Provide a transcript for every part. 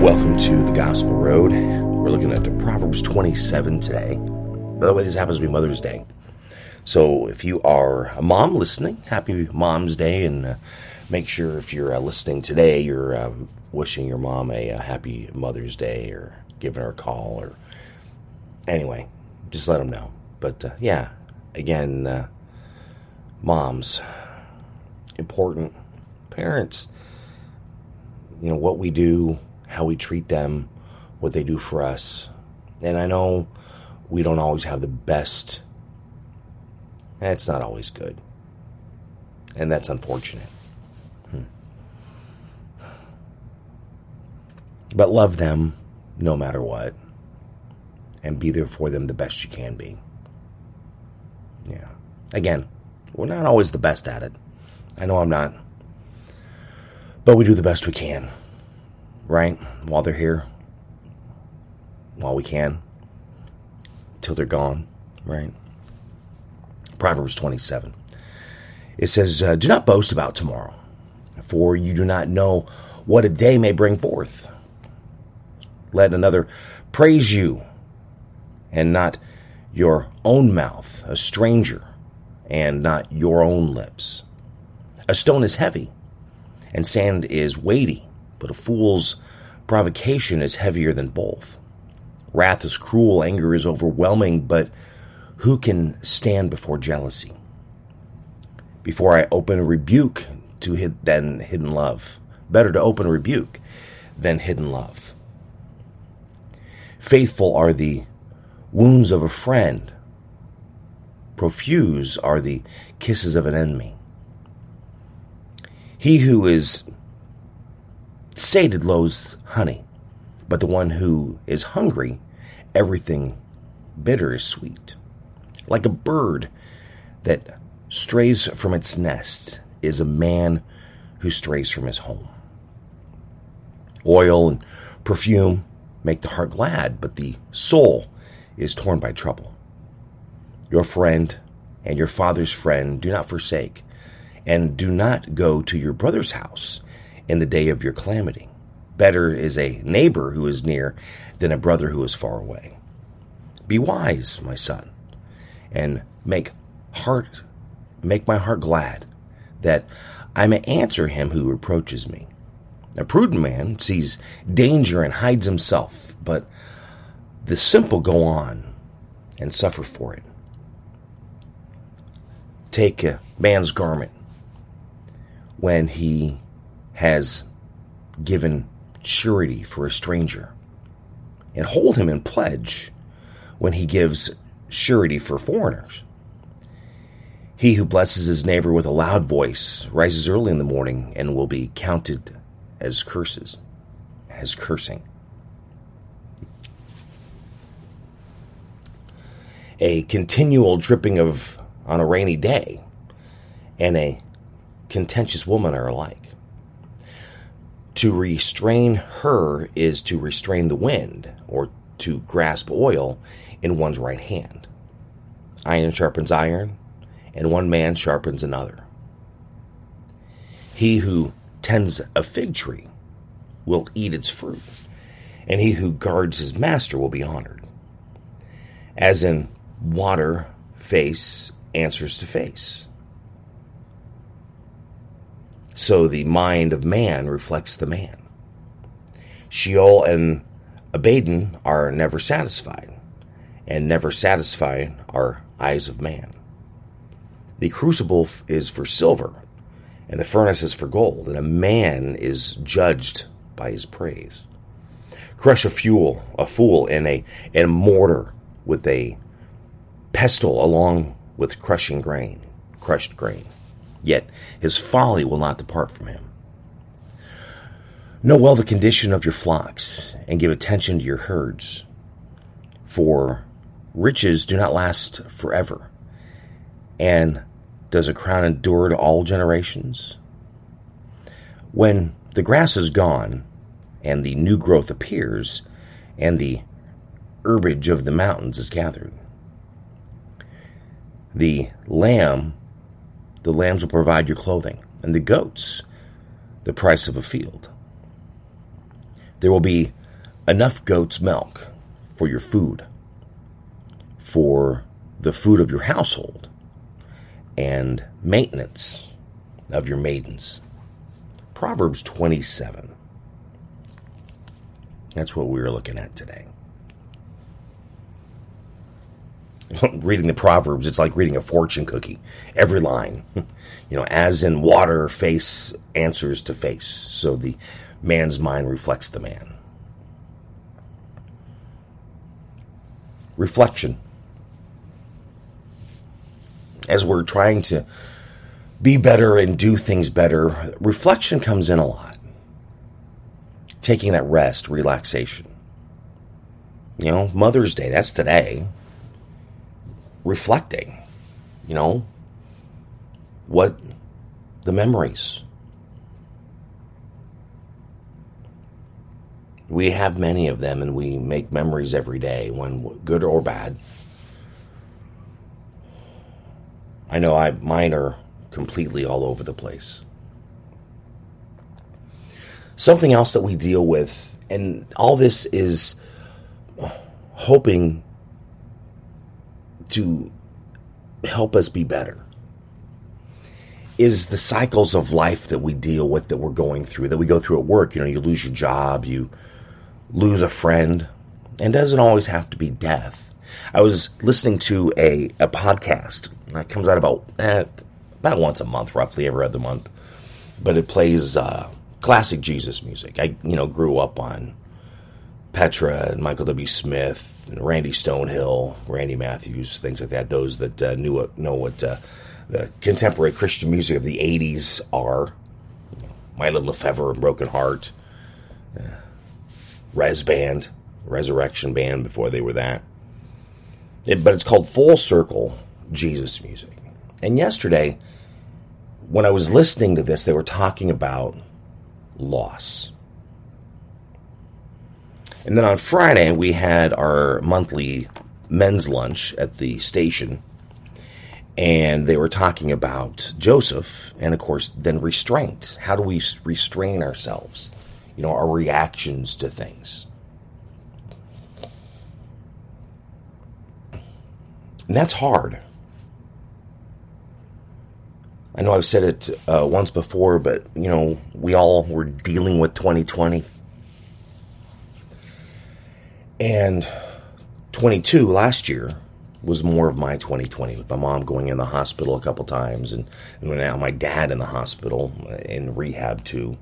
Welcome to the Gospel Road. We're looking at the Proverbs 27 today. By the way, this happens to be Mother's Day. So if you are a mom listening, happy Mom's Day, and make sure if you're listening today, you're wishing your mom a happy Mother's Day or giving her a call. Or anyway, just let them know. But yeah, again, moms, important, parents, you know, what we do, how we treat them, what they do for us. And I know we don't always have the best. That's not always good. And that's unfortunate. But love them no matter what. And be there for them the best you can be. Yeah. Again, we're not always the best at it. I know I'm not. But we do the best we can. Right? While they're here. While we can. Till they're gone. Right? Proverbs 27. It says, do not boast about tomorrow, for you do not know what a day may bring forth. Let another praise you, and not your own mouth, a stranger, and not your own lips. A stone is heavy, and sand is weighty, but a fool's provocation is heavier than both. Wrath is cruel, anger is overwhelming, but who can stand before jealousy? Before I open a rebuke than hidden love. Better to open a rebuke than hidden love. Faithful are the wounds of a friend. Profuse are the kisses of an enemy. He who is sated loathes honey, but the one who is hungry, everything bitter is sweet. Like a bird that strays from its nest is a man who strays from his home. Oil and perfume make the heart glad, but the soul is torn by trouble. Your friend and your father's friend do not forsake, and do not go to your brother's house in the day of your calamity. Better is a neighbor who is near than a brother who is far away. Be wise, my son, and make my heart glad, that I may answer him who reproaches me. A prudent man sees danger and hides himself, but the simple go on and suffer for it. Take a man's garment when he has given surety for a stranger, and hold him in pledge when he gives surety for foreigners. He who blesses his neighbor with a loud voice rises early in the morning and will be counted as cursing. A continual dripping of on a rainy day and a contentious woman are alike. To restrain her is to restrain the wind, or to grasp oil in one's right hand. Iron sharpens iron, and one man sharpens another. He who tends a fig tree will eat its fruit, and he who guards his master will be honored. As in water, face answers to face. So the mind of man reflects the man. Sheol and Abaddon are never satisfied, and never satisfied are eyes of man. The crucible is for silver, and the furnace is for gold, and a man is judged by his praise. Crush a fool in a mortar with a pestle, along with crushed grain. Yet his folly will not depart from him. Know well the condition of your flocks, and give attention to your herds, for riches do not last forever, and does a crown endure to all generations? When the grass is gone, and the new growth appears, and the herbage of the mountains is gathered, the lambs will provide your clothing, and the goats the price of a field. There will be enough goat's milk for your food, for the food of your household, and maintenance of your maidens. Proverbs 27. That's what we were looking at today. Reading the Proverbs, it's like reading a fortune cookie. Every line, as in water, face answers to face. So the man's mind reflects the man. Reflection. As we're trying to be better and do things better, reflection comes in a lot. Taking that rest, relaxation. Mother's Day, that's today. Reflecting, what the memories. We have many of them, and we make memories every day, one good or bad. I know mine are completely all over the place. Something else that we deal with, and all this is hoping to help us be better, is the cycles of life that we deal with, that we're going through, that we go through at work. You lose your job, you lose a friend, and it doesn't always have to be death. I was listening to a podcast that comes out about once a month, roughly every other month, but it plays classic Jesus music. I grew up on Petra and Michael W. Smith, Randy Stonehill, Randy Matthews, things like that. Those that know what the contemporary Christian music of the 80s are. Milo Lefevre and Broken Heart. Band, Resurrection Band before they were that. But it's called Full Circle Jesus Music. And yesterday, when I was listening to this, they were talking about loss. And then on Friday, we had our monthly men's lunch at the station, and they were talking about Joseph, and of course, then restraint. How do we restrain ourselves? Our reactions to things. And that's hard. I know I've said it once before, but, we all were dealing with 2020. And 22 last year was more of my 2020, with my mom going in the hospital a couple times, and now my dad in the hospital in rehab too.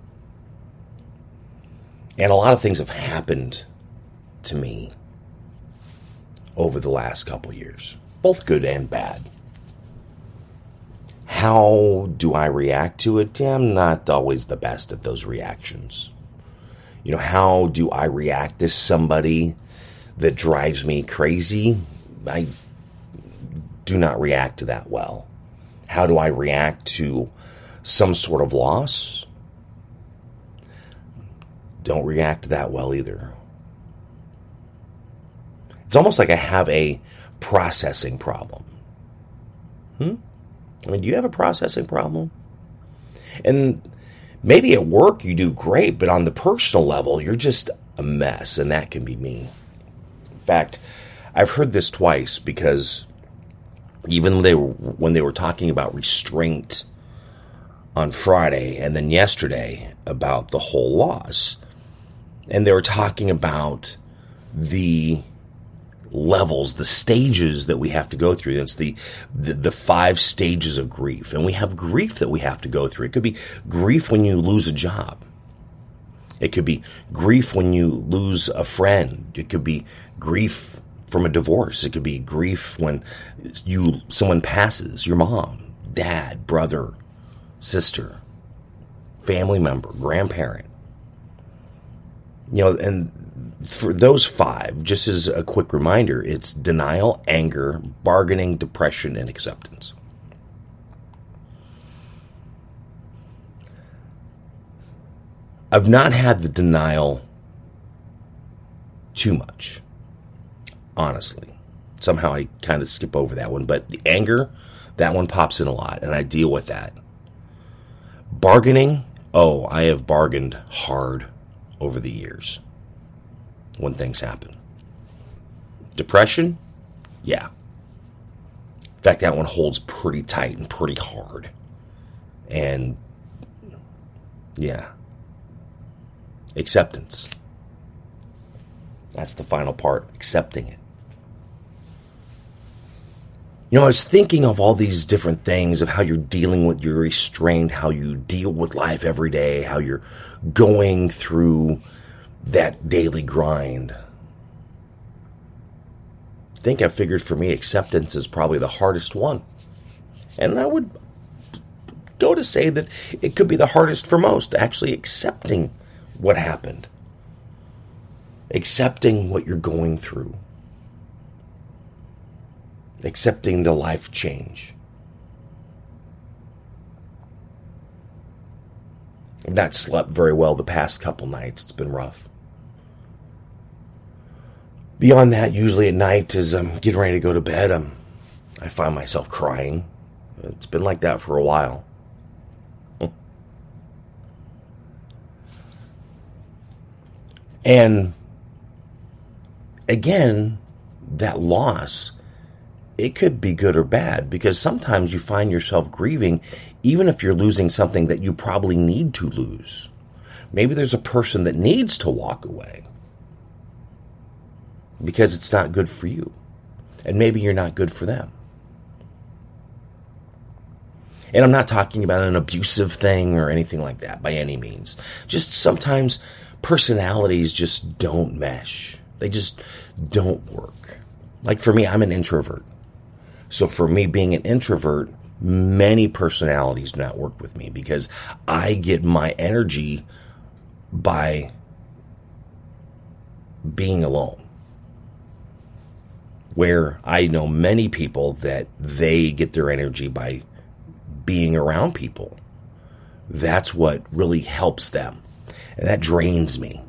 And a lot of things have happened to me over the last couple years, both good and bad. How do I react to it? I'm not always the best at those reactions. How do I react to somebody that drives me crazy? I do not react to that well. How do I react to some sort of loss? Don't react to that well either. It's almost like I have a processing problem. Do you have a processing problem? And maybe at work you do great, but on the personal level, you're just a mess, and that can be me. In fact, I've heard this twice, because even when they were talking about restraint on Friday, and then yesterday about the whole loss, and they were talking about the levels, the stages that we have to go through. That's the five stages of grief. And we have grief that we have to go through. It could be grief when you lose a job. It could be grief when you lose a friend. It could be grief from a divorce. It could be grief when someone passes, your mom, dad, brother, sister, family member, grandparent. And for those five, just as a quick reminder, it's denial, anger, bargaining, depression, and acceptance. I've not had the denial too much, honestly. Somehow I kind of skip over that one, but the anger, that one pops in a lot, and I deal with that. Bargaining, I have bargained hard over the years. when things happen. Depression? Yeah. In fact, that one holds pretty tight and pretty hard. And, yeah. Acceptance. That's the final part, accepting it. You know, I was thinking of all these different things of how you're dealing with your restraint, how you deal with life every day, how you're going through that daily grind. I think I figured for me, acceptance is probably the hardest one. And I would go to say that it could be the hardest for most, actually accepting what happened. Accepting what you're going through. Accepting the life change. I've not slept very well the past couple nights. It's been rough. Beyond that, usually at night as I'm getting ready to go to bed, I find myself crying. It's been like that for a while. And again, that loss, it could be good or bad, because sometimes you find yourself grieving even if you're losing something that you probably need to lose. Maybe there's a person that needs to walk away because it's not good for you, and maybe you're not good for them. And I'm not talking about an abusive thing or anything like that by any means. Just sometimes personalities just don't mesh. They just don't work. Like for me, I'm an introvert. So for me, being an introvert, many personalities do not work with me because I get my energy by being alone. Where I know many people that they get their energy by being around people. That's what really helps them. And that drains me.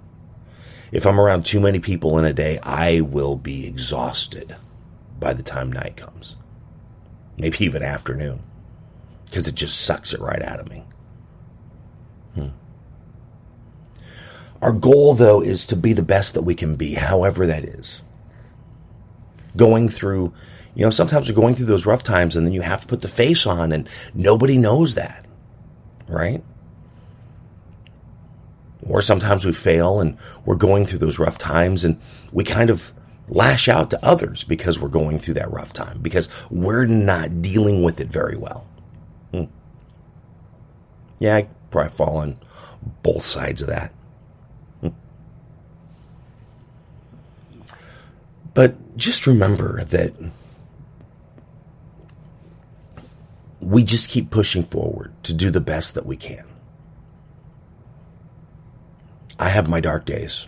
If I'm around too many people in a day, I will be exhausted by the time night comes. Maybe even afternoon. Because it just sucks it right out of me. Our goal, though, is to be the best that we can be, however that is. Going through, you know, sometimes you're going through those rough times and then you have to put the face on and nobody knows that, right? Or sometimes we fail and we're going through those rough times and we kind of lash out to others because we're going through that rough time, because we're not dealing with it very well. Yeah, I probably fall on both sides of that. But just remember that we just keep pushing forward to do the best that we can. I have my dark days.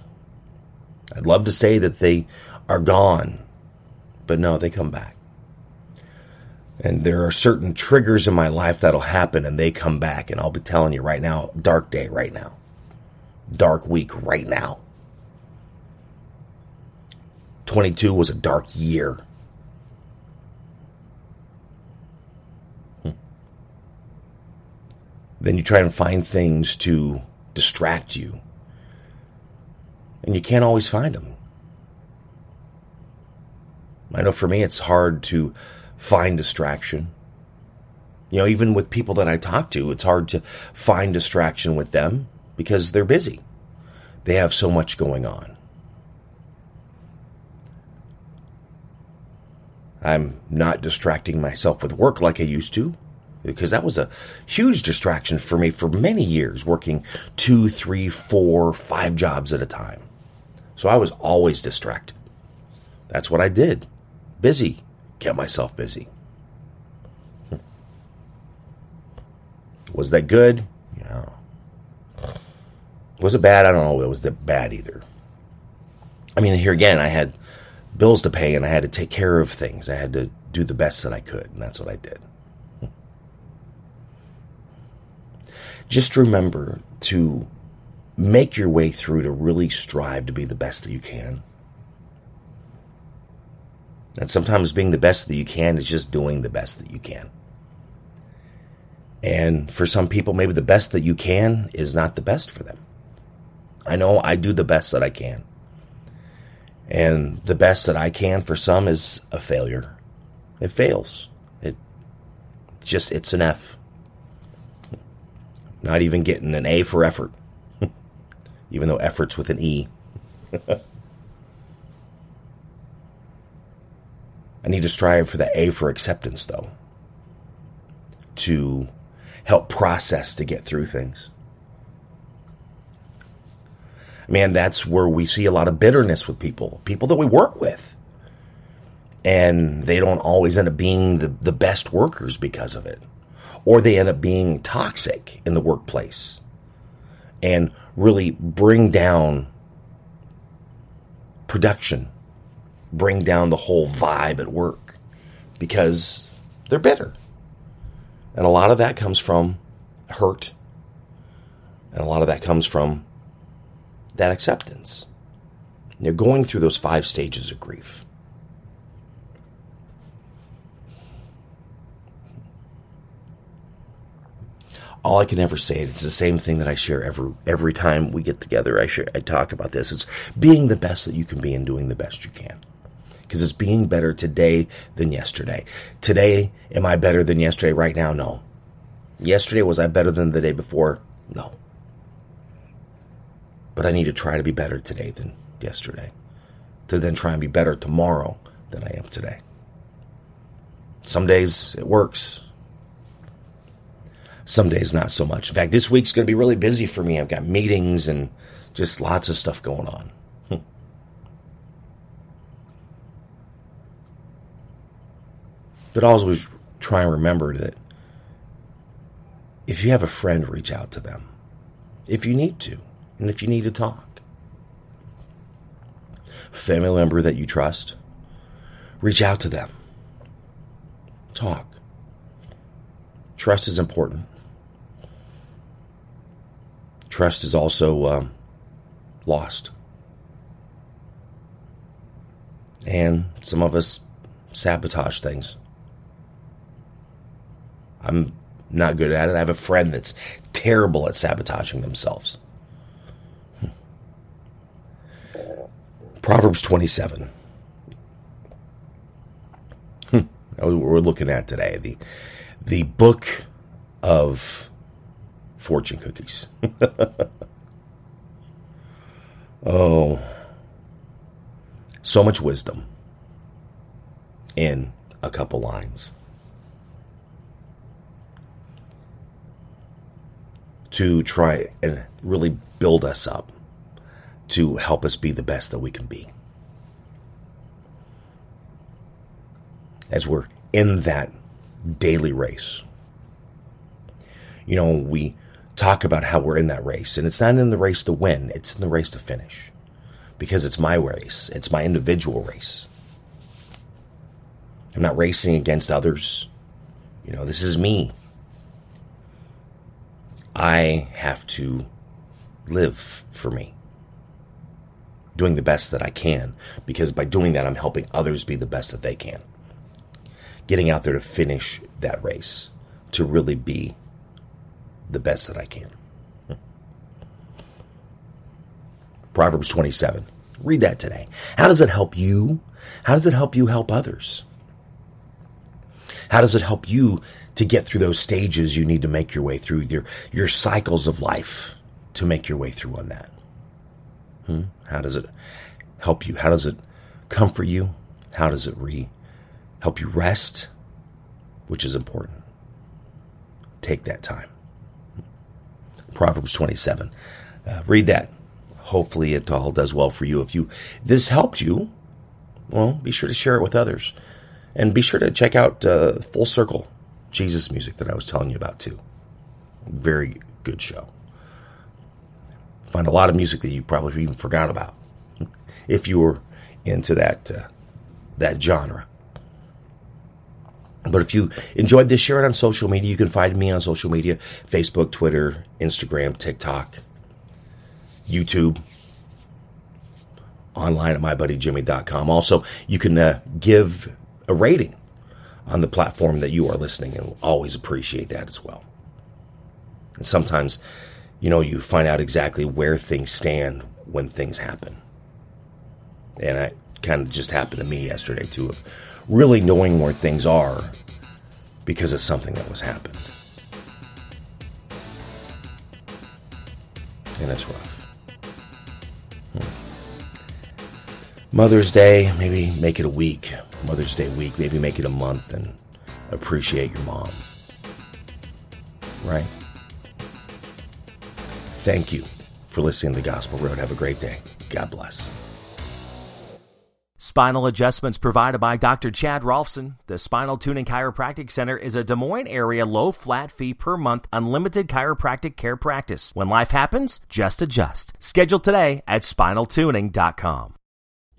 I'd love to say that they are gone, but no, they come back. And there are certain triggers in my life that'll happen and they come back. And I'll be telling you right now, dark day right now, dark week right now. 22 was a dark year. Then you try and find things to distract you. And you can't always find them. I know for me it's hard to find distraction. You know, even with people that I talk to, it's hard to find distraction with them because they're busy. They have so much going on. I'm not distracting myself with work like I used to, because that was a huge distraction for me for many years, working 2, 3, 4, 5 jobs at a time. So I was always distracted. That's what I did. Busy. Kept myself busy. Was that good? No. Was it bad? I don't know. It was that bad either. I mean, here again, I had bills to pay, and I had to take care of things. I had to do the best that I could, and that's what I did. Just remember to make your way through, to really strive to be the best that you can. And sometimes being the best that you can is just doing the best that you can. And for some people, maybe the best that you can is not the best for them. I know I do the best that I can. And the best that I can for some is a failure. It fails. It's an F. Not even getting an A for effort. Even though effort's with an E. I need to strive for the A for acceptance, though, to help process to get through things. Man, that's where we see a lot of bitterness with people that we work with. And they don't always end up being the best workers because of it. Or they end up being toxic in the workplace and really bring down production, bring down the whole vibe at work because they're bitter. And a lot of that comes from hurt. And a lot of that comes from that acceptance. They're going through those 5 stages of grief. All I can ever say, it's the same thing that I share every time we get together. I talk about this. It's being the best that you can be and doing the best you can. Because it's being better today than yesterday. Today, am I better than yesterday right now? No. Yesterday, was I better than the day before? No. But I need to try to be better today than yesterday, to then try and be better tomorrow than I am today. Some days it works. Some days not so much. In fact, this week's going to be really busy for me. I've got meetings and just lots of stuff going on. But I always try and remember that if you have a friend, reach out to them. If you need to. And if you need to talk, family member that you trust, reach out to them. Talk. Trust is important. Trust is also lost. And some of us sabotage things. I'm not good at it. I have a friend that's terrible at sabotaging themselves. Proverbs 27. We're looking at today the book of fortune cookies. Oh, so much wisdom in a couple lines. To try and really build us up. To help us be the best that we can be. As we're in that daily race. You know, we talk about how we're in that race. And it's not in the race to win. It's in the race to finish. Because it's my race. It's my individual race. I'm not racing against others. You know, this is me. I have to live for me. Doing the best that I can, because by doing that, I'm helping others be the best that they can. Getting out there to finish that race, to really be the best that I can. Proverbs 27. Read that today. How does it help you? How does it help you help others? How does it help you to get through those stages you need to make your way through, your cycles of life to make your way through on that? How does it help you? How does it comfort you? How does it help you rest? Which is important. Take that time. Proverbs 27. Read that. Hopefully it all does well for you. If this helped you, well, be sure to share it with others. And be sure to check out Full Circle Jesus Music that I was telling you about too. Very good show. Find a lot of music that you probably even forgot about if you were into that genre. But if you enjoyed this, share it on social media. You can find me on social media, Facebook, Twitter, Instagram, TikTok, YouTube, online at mybuddyjimmy.com. Also, you can give a rating on the platform that you are listening, and we'll always appreciate that as well. And sometimes, you know, you find out exactly where things stand when things happen. And kind of just happened to me yesterday too, of really knowing where things are because of something that was happened. And it's rough. Mother's Day, maybe make it a week. Mother's Day week, maybe make it a month and appreciate your mom. Right? Thank you for listening to Gospel Road. Have a great day. God bless. Spinal adjustments provided by Dr. Chad Rolfson. The Spinal Tuning Chiropractic Center is a Des Moines area low flat fee per month, unlimited chiropractic care practice. When life happens, just adjust. Schedule today at spinaltuning.com.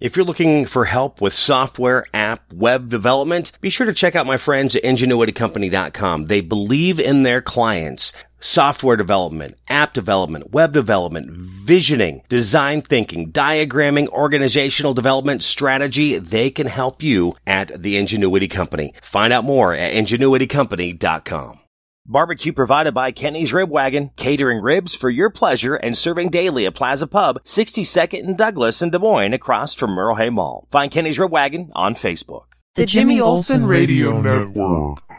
If you're looking for help with software, app, web development, be sure to check out my friends at IngenuityCompany.com. They believe in their clients. Software development, app development, web development, visioning, design thinking, diagramming, organizational development, strategy. They can help you at the Ingenuity Company. Find out more at IngenuityCompany.com. Barbecue provided by Kenny's Rib Wagon, catering ribs for your pleasure and serving daily at Plaza Pub, 62nd and Douglas in Des Moines, across from Merle Hay Mall. Find Kenny's Rib Wagon on Facebook. The Jimmy Olson Radio Network.